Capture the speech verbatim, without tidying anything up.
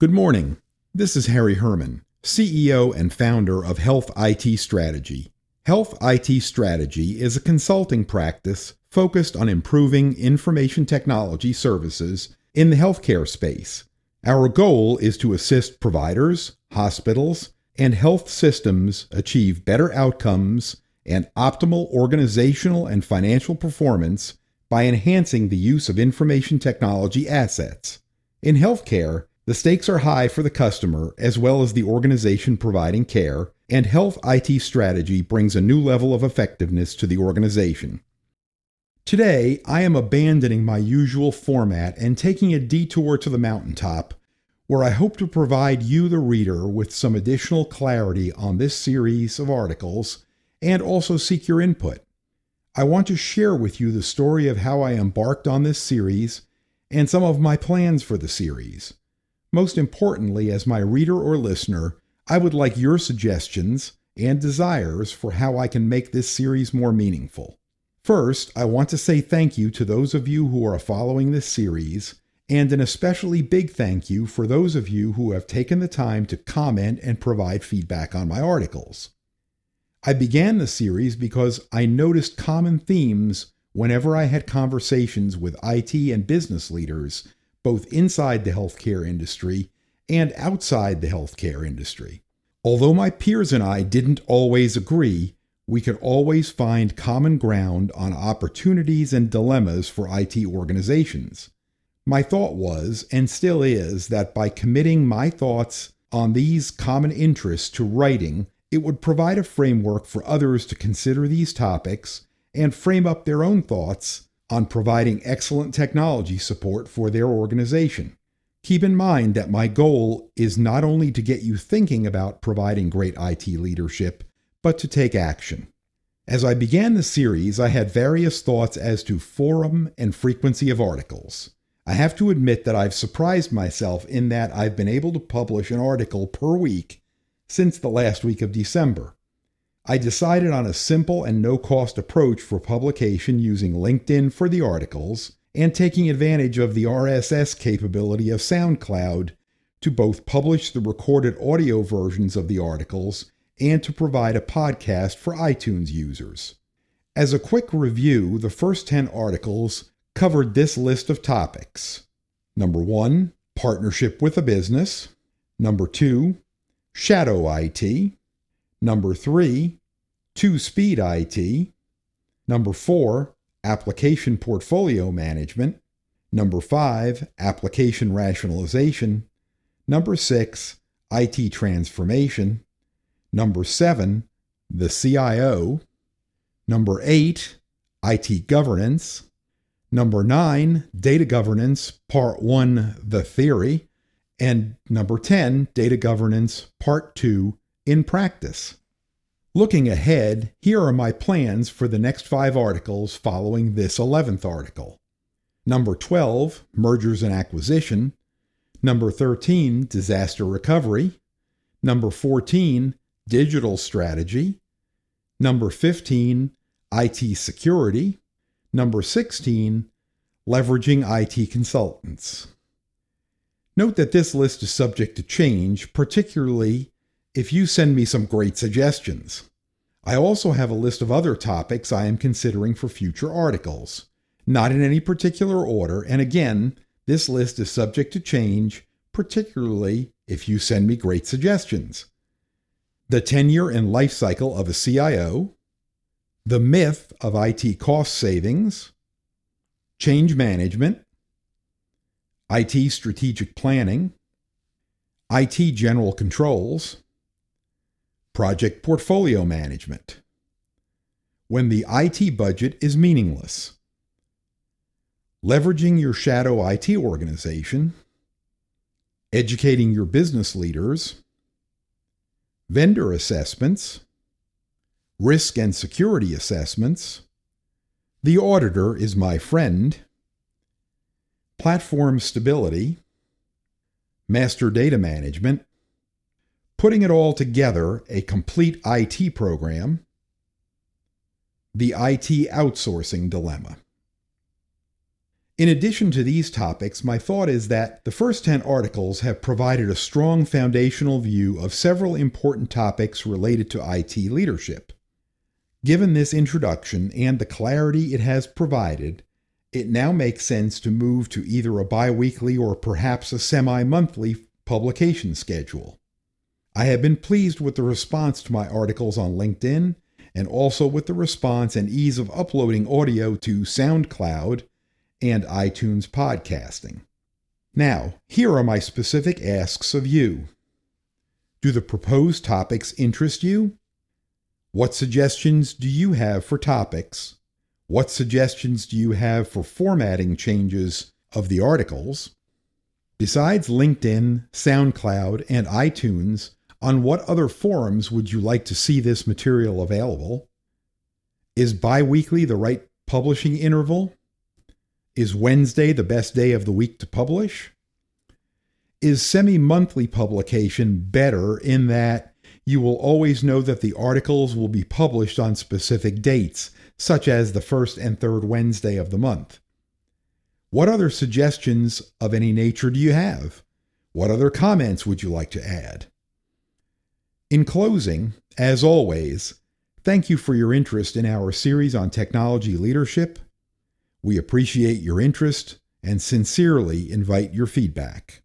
Good morning. This is Harry Herman, C E O and founder of Health I T Strategy. Health I T Strategy is a consulting practice focused on improving information technology services in the healthcare space. Our goal is to assist providers, hospitals, and health systems achieve better outcomes and optimal organizational and financial performance by enhancing the use of information technology assets. In healthcare, the stakes are high for the customer as well as the organization providing care, and Health I T Strategy brings a new level of effectiveness to the organization. Today, I am abandoning my usual format and taking a detour to the mountaintop, where I hope to provide you, the reader, with some additional clarity on this series of articles and also seek your input. I want to share with you the story of how I embarked on this series and some of my plans for the series. Most importantly, as my reader or listener, I would like your suggestions and desires for how I can make this series more meaningful. First, I want to say thank you to those of you who are following this series, and an especially big thank you for those of you who have taken the time to comment and provide feedback on my articles. I began the series because I noticed common themes whenever I had conversations with I T and business leaders, both inside the healthcare industry and outside the healthcare industry. Although my peers and I didn't always agree, we could always find common ground on opportunities and dilemmas for I T organizations. My thought was, and still is, that by committing my thoughts on these common interests to writing, it would provide a framework for others to consider these topics and frame up their own thoughts on providing excellent technology support for their organization. Keep in mind that my goal is not only to get you thinking about providing great I T leadership, but to take action. As I began the series, I had various thoughts as to forum and frequency of articles. I have to admit that I've surprised myself in that I've been able to publish an article per week since the last week of December. I decided on a simple and no-cost approach for publication using LinkedIn for the articles and taking advantage of the R S S capability of SoundCloud to both publish the recorded audio versions of the articles and to provide a podcast for iTunes users. As a quick review, the first ten articles covered this list of topics. Number one, partnership with a business. Number two, shadow I T. Number three, two-speed I T. Number four, application portfolio management. Number five, application rationalization. Number six, I T transformation. Number seven, the C I O. Number eight, I T governance. Number nine, data governance, part one, the theory. And number ten, data governance, part two, in practice. Looking ahead, here are my plans for the next five articles following this eleventh article. Number twelve, mergers and acquisition. Number thirteen, disaster recovery. Number fourteen, digital strategy. Number fifteen, I T security. Number sixteen, leveraging I T consultants. Note that this list is subject to change, particularly if you send me some great suggestions. I also have a list of other topics I am considering for future articles, not in any particular order, and again, this list is subject to change, particularly if you send me great suggestions. The tenure and life cycle of a C I O, the myth of I T cost savings, change management, I T strategic planning, I T general controls, project portfolio management, when the I T budget is meaningless, leveraging your shadow I T organization, educating your business leaders, vendor assessments, risk and security assessments, the auditor is my friend, platform stability, master data management, putting it all together, a complete I T program, the I T outsourcing dilemma. In addition to these topics, my thought is that the first ten articles have provided a strong foundational view of several important topics related to I T leadership. Given this introduction and the clarity it has provided, it now makes sense to move to either a bi-weekly or perhaps a semi-monthly publication schedule. I have been pleased with the response to my articles on LinkedIn, and also with the response and ease of uploading audio to SoundCloud and iTunes podcasting. Now, here are my specific asks of you. Do the proposed topics interest you? What suggestions do you have for topics? What suggestions do you have for formatting changes of the articles? Besides LinkedIn, SoundCloud, and iTunes, on what other forums would you like to see this material available? Is bi-weekly the right publishing interval? Is Wednesday the best day of the week to publish? Is semi-monthly publication better in that you will always know that the articles will be published on specific dates, such as the first and third Wednesday of the month? What other suggestions of any nature do you have? What other comments would you like to add? In closing, as always, thank you for your interest in our series on technology leadership. We appreciate your interest and sincerely invite your feedback.